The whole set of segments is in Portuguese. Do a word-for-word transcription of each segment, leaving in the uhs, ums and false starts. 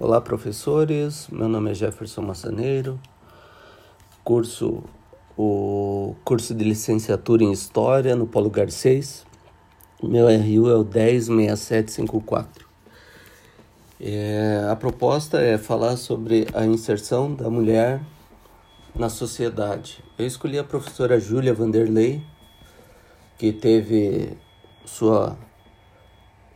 Olá, professores, meu nome é Jefferson Maçaneiro, curso o curso de licenciatura em História no Polo Garcês, meu R U é o dez sessenta e sete cinquenta e quatro. É, a proposta é falar sobre a inserção da mulher na sociedade. Eu escolhi a professora Júlia Vanderlei, que teve sua,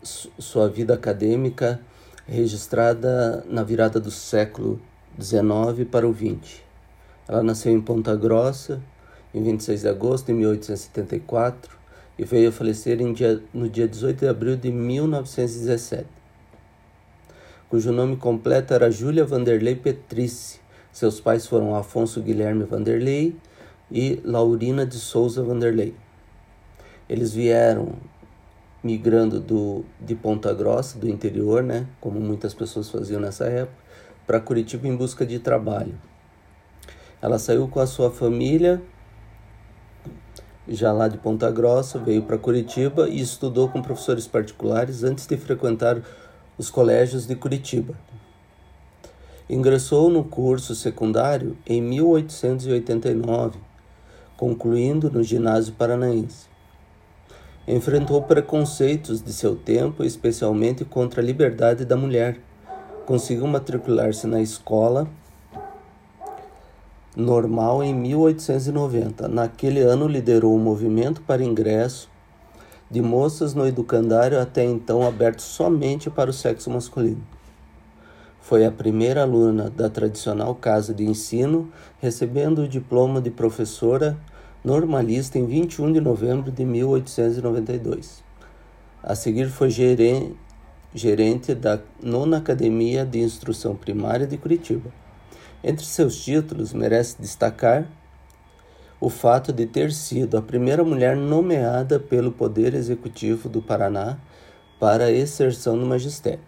sua vida acadêmica registrada na virada do século dezenove para o vinte. Ela nasceu em Ponta Grossa, em vinte e seis de agosto de mil oitocentos e setenta e quatro, e veio a falecer em dia, no dia dezoito de abril de mil novecentos e dezessete, cujo nome completo era Júlia Vanderlei Petrice. Seus pais foram Afonso Guilherme Vanderlei e Laurina de Souza Vanderlei. Eles vieram migrando do, de Ponta Grossa, do interior, né, como muitas pessoas faziam nessa época, para Curitiba em busca de trabalho. Ela saiu com a sua família, já lá de Ponta Grossa, veio para Curitiba e estudou com professores particulares antes de frequentar os colégios de Curitiba. Ingressou no curso secundário em mil oitocentos e oitenta e nove, concluindo no Ginásio Paranaense. Enfrentou preconceitos de seu tempo, especialmente contra a liberdade da mulher. Conseguiu matricular-se na escola normal em mil oitocentos e noventa. Naquele ano, liderou o movimento para ingresso de moças no educandário, até então aberto somente para o sexo masculino. Foi a primeira aluna da tradicional casa de ensino, recebendo o diploma de professora normalista em vinte e um de novembro de mil oitocentos e noventa e dois. A seguir foi gerente, gerente da nona Academia de Instrução Primária de Curitiba. Entre seus títulos, merece destacar o fato de ter sido a primeira mulher nomeada pelo Poder Executivo do Paraná para a exerção do magistério.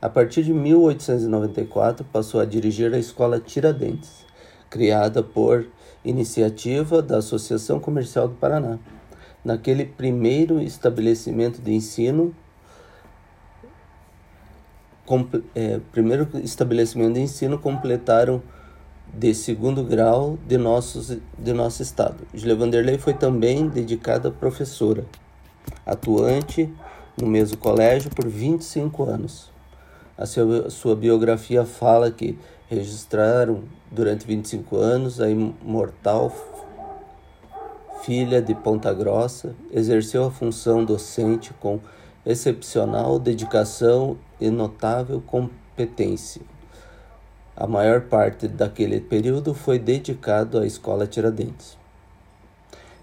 A partir de mil oitocentos e noventa e quatro, passou a dirigir a Escola Tiradentes, criada por iniciativa da Associação Comercial do Paraná. Naquele primeiro estabelecimento de ensino, com, é, primeiro estabelecimento de ensino completaram de segundo grau de, nossos, de nosso estado. Júlia Vanderlei foi também dedicada professora, atuante no mesmo colégio por vinte e cinco anos. A sua, sua biografia fala que registraram durante vinte e cinco anos a imortal filha de Ponta Grossa, exerceu a função docente com excepcional dedicação e notável competência. A maior parte daquele período foi dedicado à Escola Tiradentes.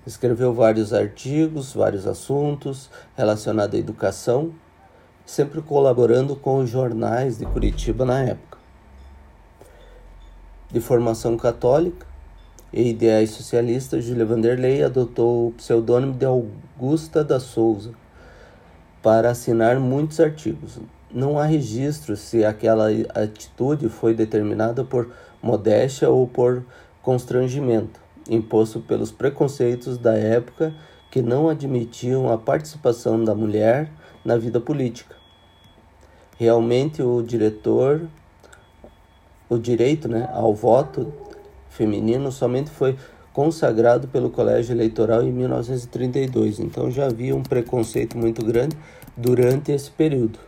Escreveu vários artigos, vários assuntos relacionados à educação, sempre colaborando com os jornais de Curitiba na época. De formação católica e ideais socialistas, Júlia Vanderlei adotou o pseudônimo de Augusta da Souza para assinar muitos artigos. Não há registro se aquela atitude foi determinada por modéstia ou por constrangimento, imposto pelos preconceitos da época que não admitiam a participação da mulher na vida política. Realmente o diretor... O direito, né, ao voto feminino somente foi consagrado pelo Colégio Eleitoral em mil novecentos e trinta e dois, então já havia um preconceito muito grande durante esse período.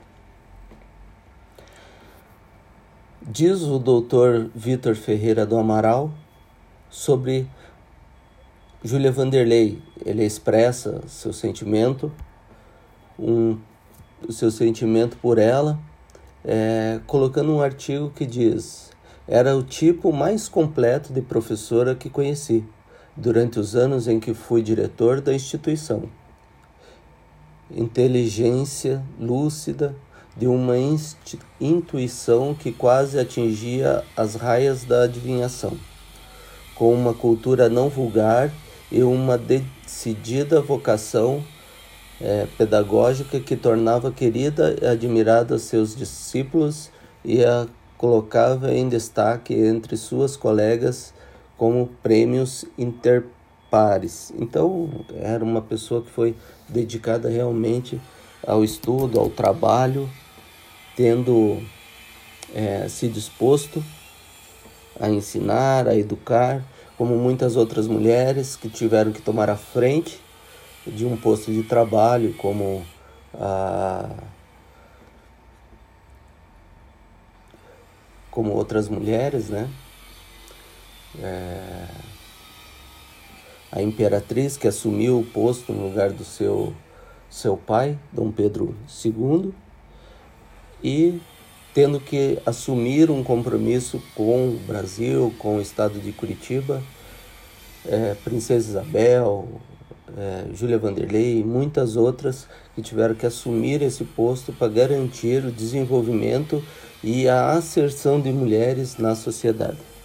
Diz o doutor Vitor Ferreira do Amaral sobre Júlia Vanderlei, ele expressa seu sentimento, um, seu sentimento por ela, É, colocando um artigo que diz: era o tipo mais completo de professora que conheci durante os anos em que fui diretor da instituição. Inteligência lúcida, de uma inst- intuição que quase atingia as raias da adivinhação, com uma cultura não vulgar e uma decidida vocação É, pedagógica que tornava querida e admirada seus discípulos e a colocava em destaque entre suas colegas como prêmios interpares. Então, era uma pessoa que foi dedicada realmente ao estudo, ao trabalho, tendo é, se disposto a ensinar, a educar, como muitas outras mulheres que tiveram que tomar a frente de um posto de trabalho, como a... como outras mulheres, né? É... A imperatriz que assumiu o posto no lugar do seu, seu pai, Dom Pedro segundo, e tendo que assumir um compromisso com o Brasil, com o estado de Curitiba, é, Princesa Isabel, é, Júlia Vanderlei e muitas outras que tiveram que assumir esse posto para garantir o desenvolvimento e a asserção de mulheres na sociedade.